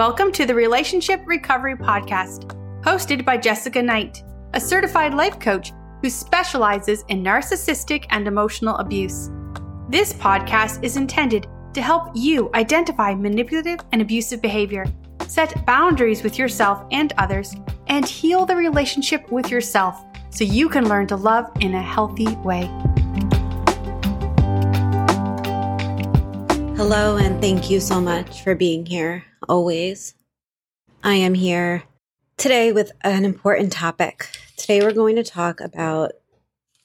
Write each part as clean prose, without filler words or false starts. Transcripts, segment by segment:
Welcome to the Relationship Recovery Podcast, hosted by Jessica Knight, a certified life coach who specializes in narcissistic and emotional abuse. This podcast is intended to help you identify manipulative and abusive behavior, set boundaries with yourself and others, and heal the relationship with yourself so you can learn to love in a healthy way. Hello, and thank you so much for being here, always. I am here today with an important topic. Today we're going to talk about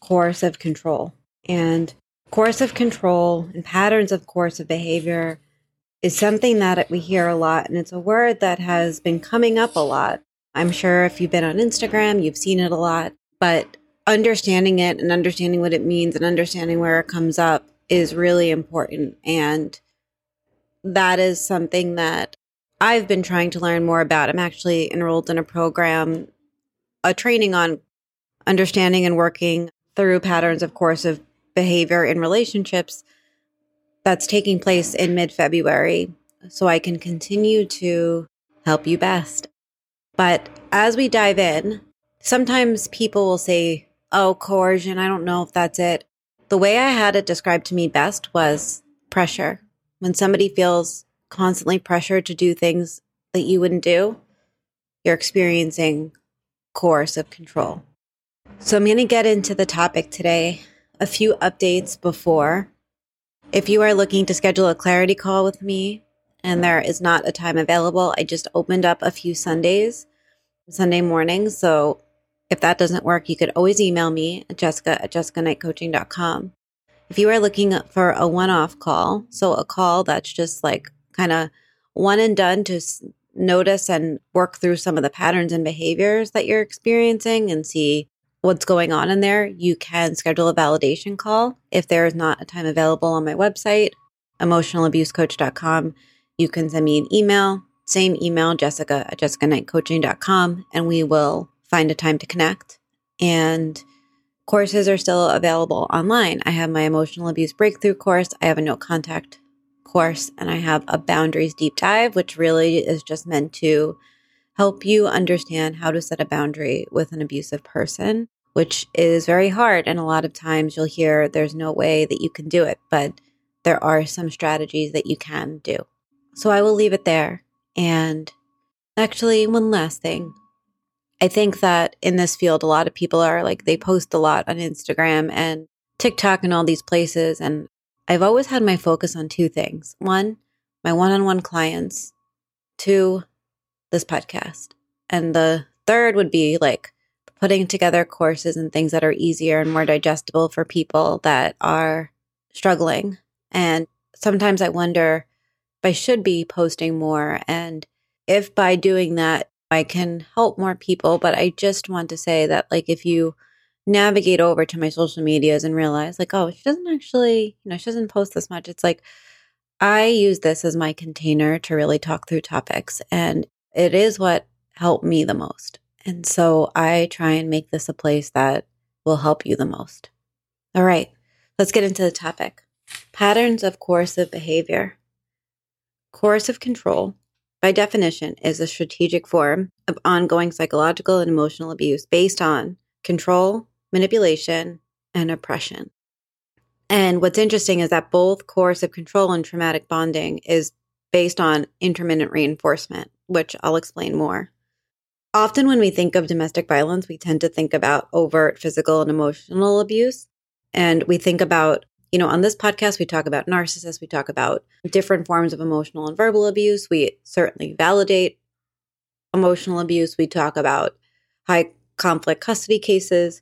coercive control. And coercive control and patterns of coercive behavior is something that we hear a lot, and it's a word that has been coming up a lot. I'm sure if you've been on Instagram, you've seen it a lot, but understanding it and understanding what it means and understanding where it comes up is really important. And that is something that I've been trying to learn more about. I'm actually enrolled in a program, a training on understanding and working through patterns of coercive behavior in relationships that's taking place in mid-February, so I can continue to help you best. But as we dive in, sometimes people will say, oh, coercion, I don't know if that's it. The way I had it described to me best was pressure. When somebody feels constantly pressured to do things that you wouldn't do, you're experiencing coercive control. So I'm going to get into the topic today. A few updates before. If you are looking to schedule a clarity call with me and there is not a time available, I just opened up a few Sunday mornings. So if that doesn't work, you could always email me at jessica@jessicaknightcoaching.com. If you are looking for a one-off call, so a call that's just like kind of one and done to notice and work through some of the patterns and behaviors that you're experiencing and see what's going on in there, you can schedule a validation call. If there is not a time available on my website, emotionalabusecoach.com, you can send me an email, same email, jessica@jessicaknightcoaching.com, and we will find a time to connect. And courses are still available online. I have my Emotional Abuse Breakthrough course, I have a No Contact course, and I have a Boundaries Deep Dive, which really is just meant to help you understand how to set a boundary with an abusive person, which is very hard. And a lot of times you'll hear there's no way that you can do it, but there are some strategies that you can do. So I will leave it there. And actually, one last thing. I think that in this field, a lot of people are like, they post a lot on Instagram and TikTok and all these places. And I've always had my focus on two things. One, my one-on-one clients. Two, this podcast. And the third would be like putting together courses and things that are easier and more digestible for people that are struggling. And sometimes I wonder if I should be posting more and if by doing that, I can help more people. But I just want to say that, like, if you navigate over to my social medias and realize like, oh, she doesn't actually, she doesn't post this much. It's like, I use this as my container to really talk through topics, and it is what helped me the most. And so I try and make this a place that will help you the most. All right, let's get into the topic. Patterns of coercive behavior. Coercive control, by definition, is a strategic form of ongoing psychological and emotional abuse based on control, manipulation, and oppression. And what's interesting is that both coercive control and traumatic bonding is based on intermittent reinforcement, which I'll explain more. Often when we think of domestic violence, we tend to think about overt physical and emotional abuse. And we think about, on this podcast, we talk about narcissists, we talk about different forms of emotional and verbal abuse. We certainly validate emotional abuse. We talk about high conflict custody cases.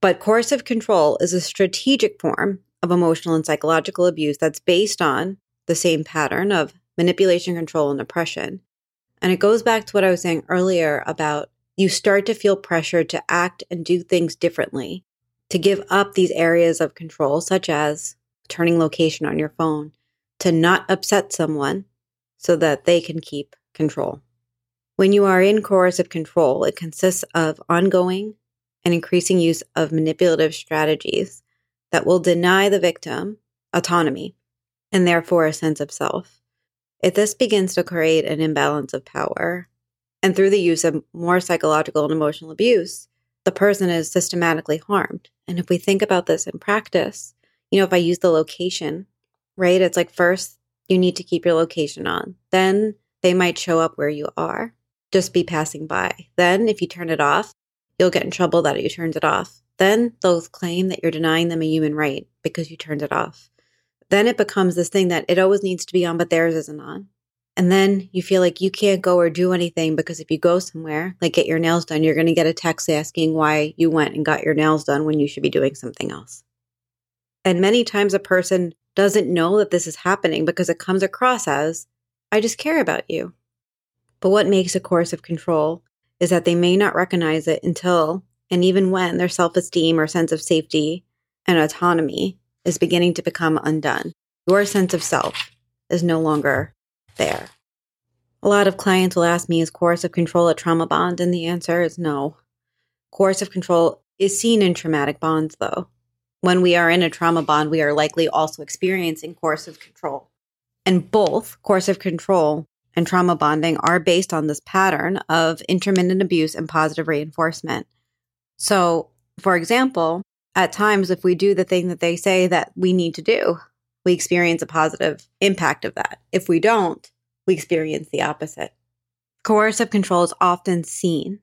But coercive control is a strategic form of emotional and psychological abuse that's based on the same pattern of manipulation, control, and oppression. And it goes back to what I was saying earlier about you start to feel pressure to act and do things differently, to give up these areas of control, such as turning location on your phone, to not upset someone so that they can keep control. When you are in coercive control, it consists of ongoing and increasing use of manipulative strategies that will deny the victim autonomy and therefore a sense of self. If this begins to create an imbalance of power, and through the use of more psychological and emotional abuse, the person is systematically harmed. And if we think about this in practice, you know, if I use the location, right? It's like first, you need to keep your location on. Then they might show up where you are, just be passing by. Then if you turn it off, you'll get in trouble that you turned it off. Then they'll claim that you're denying them a human right because you turned it off. Then it becomes this thing that it always needs to be on, but theirs isn't on. And then you feel like you can't go or do anything because if you go somewhere, like get your nails done, you're going to get a text asking why you went and got your nails done when you should be doing something else. And many times a person doesn't know that this is happening because it comes across as, I just care about you. But what makes a course of control is that they may not recognize it until, and even when, their self-esteem or sense of safety and autonomy is beginning to become undone. Your sense of self is no longer there. A lot of clients will ask me, is course of control a trauma bond? And the answer is no. Course of control is seen in traumatic bonds, though. When we are in a trauma bond, we are likely also experiencing course of control. And both course of control and trauma bonding are based on this pattern of intermittent abuse and positive reinforcement. So, for example, at times, if we do the thing that they say that we need to do, we experience a positive impact of that. If we don't, we experience the opposite. Coercive control is often seen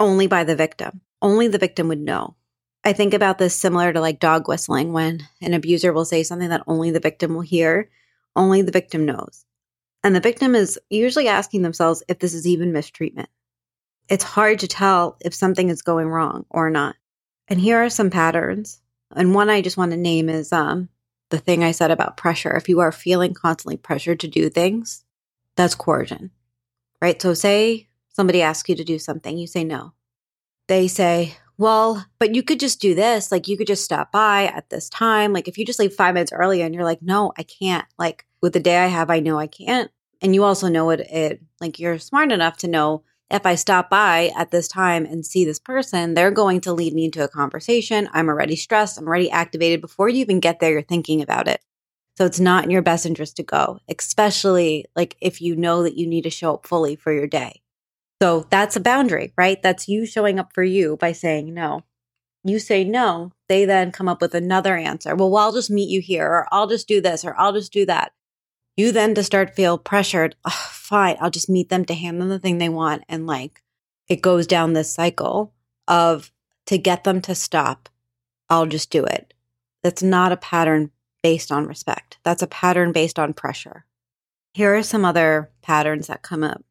only by the victim. Only the victim would know. I think about this similar to like dog whistling, when an abuser will say something that only the victim will hear, only the victim knows. And the victim is usually asking themselves if this is even mistreatment. It's hard to tell if something is going wrong or not. And here are some patterns. And one I just want to name is the thing I said about pressure. If you are feeling constantly pressured to do things, that's coercion, right? So say somebody asks you to do something, you say no. They say, well, but you could just do this. Like you could just stop by at this time. Like if you just leave 5 minutes early and you're like, no, I can't. Like with the day I have, I know I can't. And you also know it like you're smart enough to know if I stop by at this time and see this person, they're going to lead me into a conversation. I'm already stressed. I'm already activated. Before you even get there, you're thinking about it. So it's not in your best interest to go, especially like if you know that you need to show up fully for your day. So that's a boundary, right? That's you showing up for you by saying no. You say no, they then come up with another answer. Well, I'll just meet you here, or I'll just do this, or I'll just do that. You then to start feel pressured, oh, fine, I'll just meet them to hand them the thing they want. And like it goes down this cycle of to get them to stop, I'll just do it. That's not a pattern based on respect. That's a pattern based on pressure. Here are some other patterns that come up.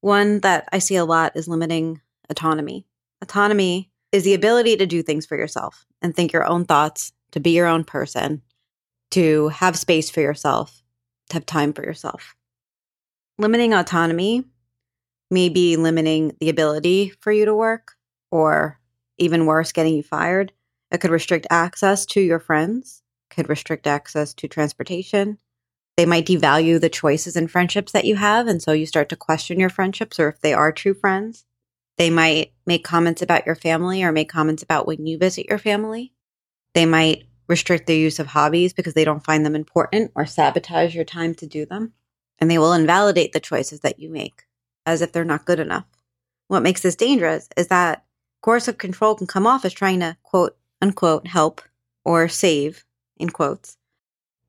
One that I see a lot is limiting autonomy. Autonomy is the ability to do things for yourself and think your own thoughts, to be your own person, to have space for yourself, to have time for yourself. Limiting autonomy may be limiting the ability for you to work, or even worse, getting you fired. It could restrict access to your friends, could restrict access to transportation. They might devalue the choices and friendships that you have, and so you start to question your friendships or if they are true friends. They might make comments about your family or make comments about when you visit your family. They might restrict their use of hobbies because they don't find them important or sabotage your time to do them. And they will invalidate the choices that you make as if they're not good enough. What makes this dangerous is that course of control can come off as trying to quote unquote help or save in quotes.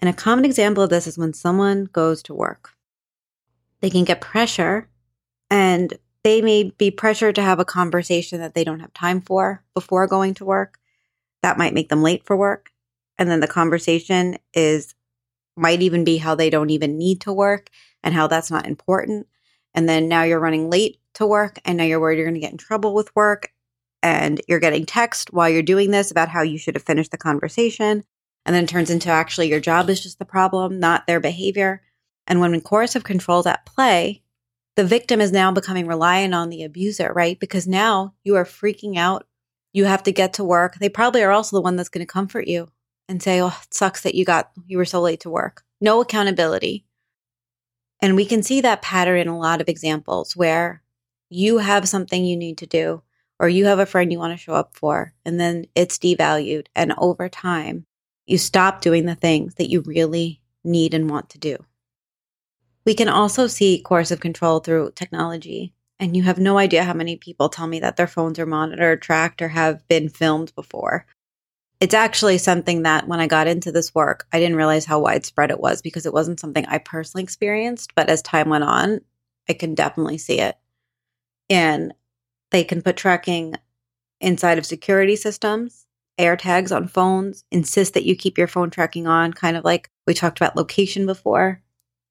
And a common example of this is when someone goes to work. They can get pressure, and they may be pressured to have a conversation that they don't have time for before going to work. That might make them late for work. And then the conversation might even be how they don't even need to work and how that's not important. And then now you're running late to work, and now you're worried you're going to get in trouble with work, and you're getting text while you're doing this about how you should have finished the conversation. And then it turns into actually your job is just the problem, not their behavior. And when coercive control is at play, the victim is now becoming reliant on the abuser, right? Because now you are freaking out. You have to get to work. They probably are also the one that's going to comfort you and say, oh, it sucks that you were so late to work. No accountability. And we can see that pattern in a lot of examples where you have something you need to do, or you have a friend you want to show up for, and then it's devalued. And over time, you stop doing the things that you really need and want to do. We can also see coercive control through technology. And you have no idea how many people tell me that their phones are monitored, tracked, or have been filmed before. It's actually something that when I got into this work, I didn't realize how widespread it was because it wasn't something I personally experienced. But as time went on, I can definitely see it. And they can put tracking inside of security systems, AirTags on phones, insist that you keep your phone tracking on, kind of like we talked about location before.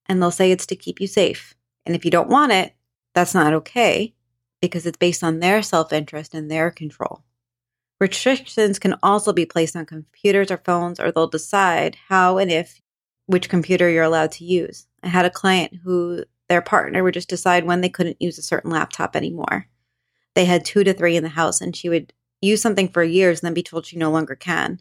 And they'll say it's to keep you safe. And if you don't want it, that's not okay because it's based on their self-interest and their control. Restrictions can also be placed on computers or phones, or they'll decide how and if, which computer you're allowed to use. I had a client who their partner would just decide when they couldn't use a certain laptop anymore. They had 2 to 3 in the house, and she would use something for years and then be told she no longer can,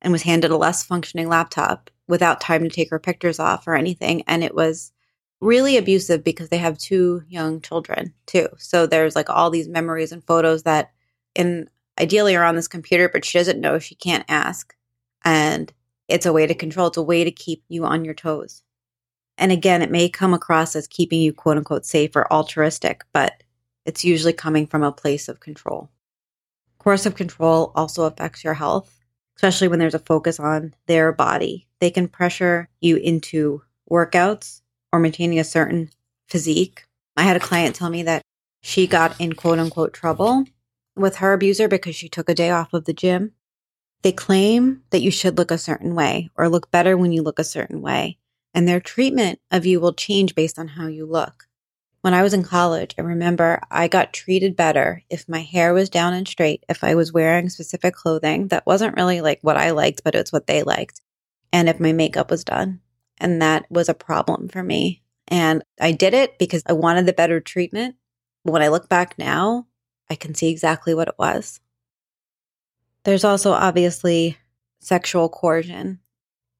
and was handed a less functioning laptop without time to take her pictures off or anything. And it was really abusive because they have 2 young children too. So there's like all these memories and photos that ideally are on this computer, but she doesn't know, she can't ask. And it's a way to control. It's a way to keep you on your toes. And again, it may come across as keeping you quote unquote safe or altruistic, but it's usually coming from a place of control. Coercive control also affects your health, especially when there's a focus on their body. They can pressure you into workouts or maintaining a certain physique. I had a client tell me that she got in quote unquote trouble with her abuser because she took a day off of the gym. They claim that you should look a certain way or look better when you look a certain way, and their treatment of you will change based on how you look. When I was in college, I remember I got treated better if my hair was down and straight, if I was wearing specific clothing that wasn't really like what I liked, but it's what they liked, and if my makeup was done. And that was a problem for me. And I did it because I wanted the better treatment. But when I look back now, I can see exactly what it was. There's also obviously sexual coercion.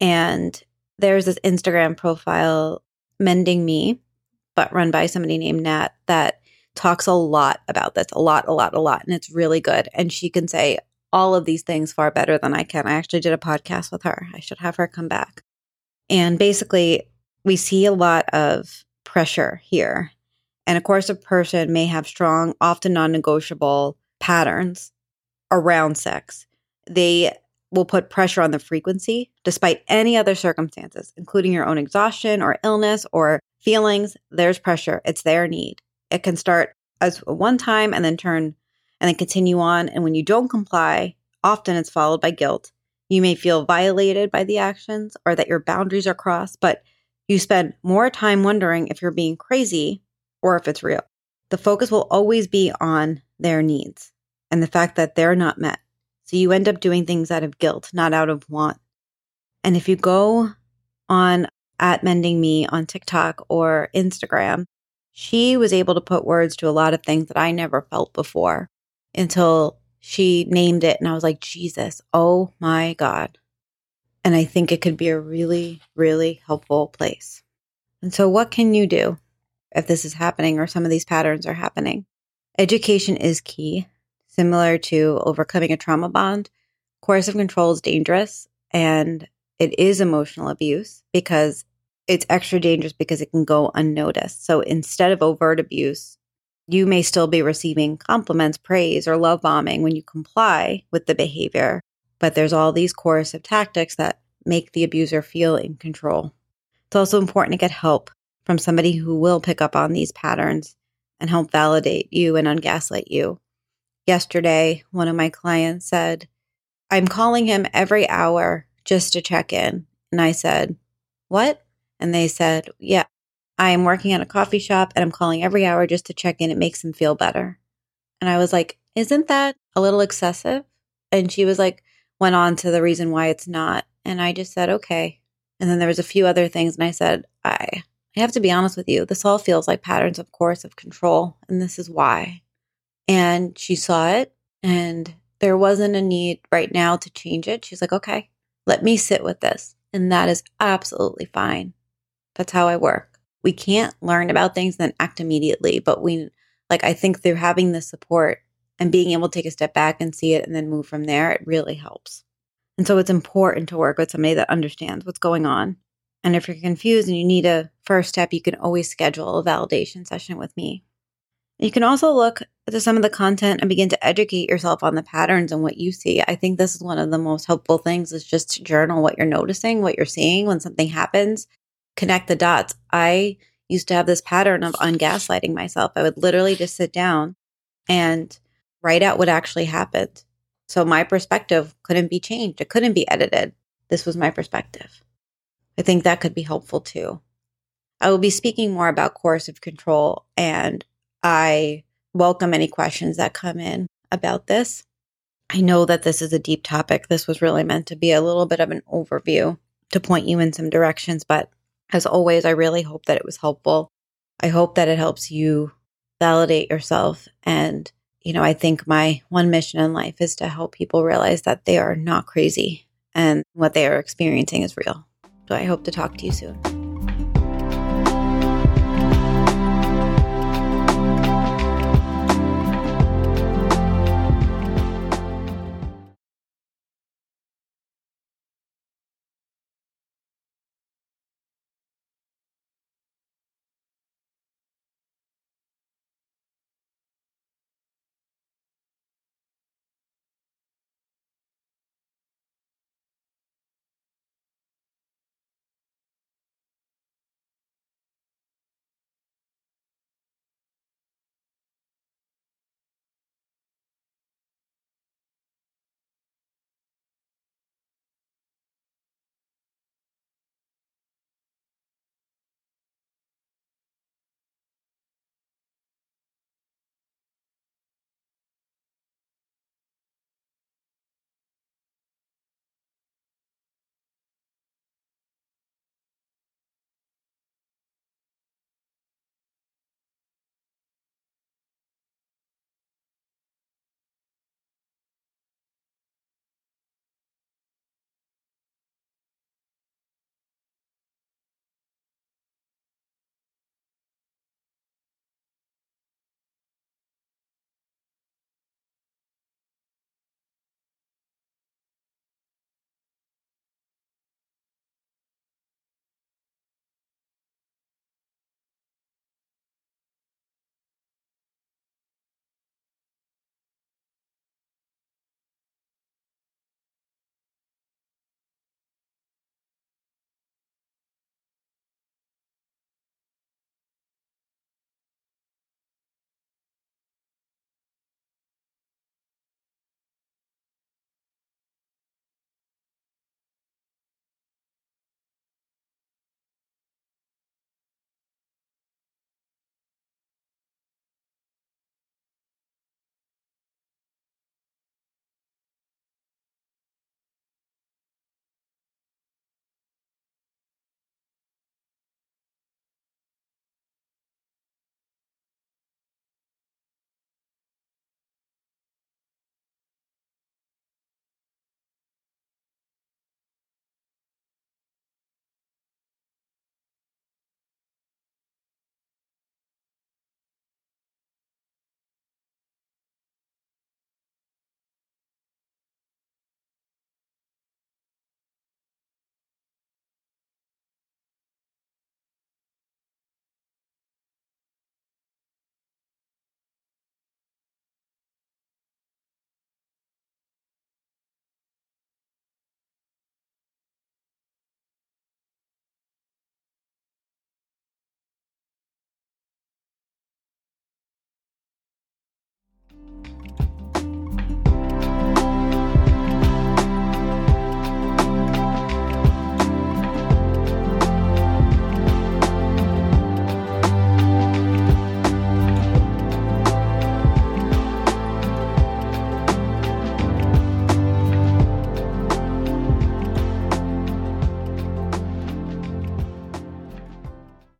And there's this Instagram profile, Mending Me, but run by somebody named Nat, that talks a lot about this, a lot. And it's really good. And she can say all of these things far better than I can. I actually did a podcast with her. I should have her come back. And basically, we see a lot of pressure here. And of course, a person may have strong, often non-negotiable patterns around sex. They will put pressure on the frequency despite any other circumstances, including your own exhaustion or illness or feelings. There's pressure. It's their need. It can start as one time and then turn and then continue on. And when you don't comply, often it's followed by guilt. You may feel violated by the actions or that your boundaries are crossed, but you spend more time wondering if you're being crazy or if it's real. The focus will always be on their needs and the fact that they're not met. So you end up doing things out of guilt, not out of want. And if you go on @MendingMe on TikTok or Instagram, she was able to put words to a lot of things that I never felt before until she named it. And I was like, Jesus, oh my God. And I think it could be a really, really helpful place. And so what can you do if this is happening or some of these patterns are happening? Education is key. Similar to overcoming a trauma bond, coercive control is dangerous, and it is emotional abuse because it's extra dangerous because it can go unnoticed. So instead of overt abuse, you may still be receiving compliments, praise, or love bombing when you comply with the behavior, but there's all these coercive tactics that make the abuser feel in control. It's also important to get help from somebody who will pick up on these patterns and help validate you and ungaslight you. Yesterday, one of my clients said, I'm calling him every hour just to check in. And I said, what? And they said, yeah, I'm working at a coffee shop and I'm calling every hour just to check in. It makes him feel better. And I was like, isn't that a little excessive? And she was like, went on to the reason why it's not. And I just said, okay. And then there was a few other things. And I said, I have to be honest with you. This all feels like patterns, of course, of control. And this is why. And she saw it, and there wasn't a need right now to change it. She's like, okay, let me sit with this. And that is absolutely fine. That's how I work. We can't learn about things and then act immediately. But I think through having the support and being able to take a step back and see it and then move from there, it really helps. And so it's important to work with somebody that understands what's going on And if you're confused and you need a first step, you can always schedule a validation session with me. You can also look to some of the content and begin to educate yourself on the patterns and what you see. I think this is one of the most helpful things, is just to journal what you're noticing, what you're seeing when something happens. Connect the dots. I used to have this pattern of ungaslighting myself. I would literally just sit down and write out what actually happened. So my perspective couldn't be changed. It couldn't be edited. This was my perspective. I think that could be helpful too. I will be speaking more about coercive control, and I welcome any questions that come in about this. I know that this is a deep topic. This was really meant to be a little bit of an overview to point you in some directions. But as always, I really hope that it was helpful. I hope that it helps you validate yourself. And, I think my one mission in life is to help people realize that they are not crazy and what they are experiencing is real. So I hope to talk to you soon.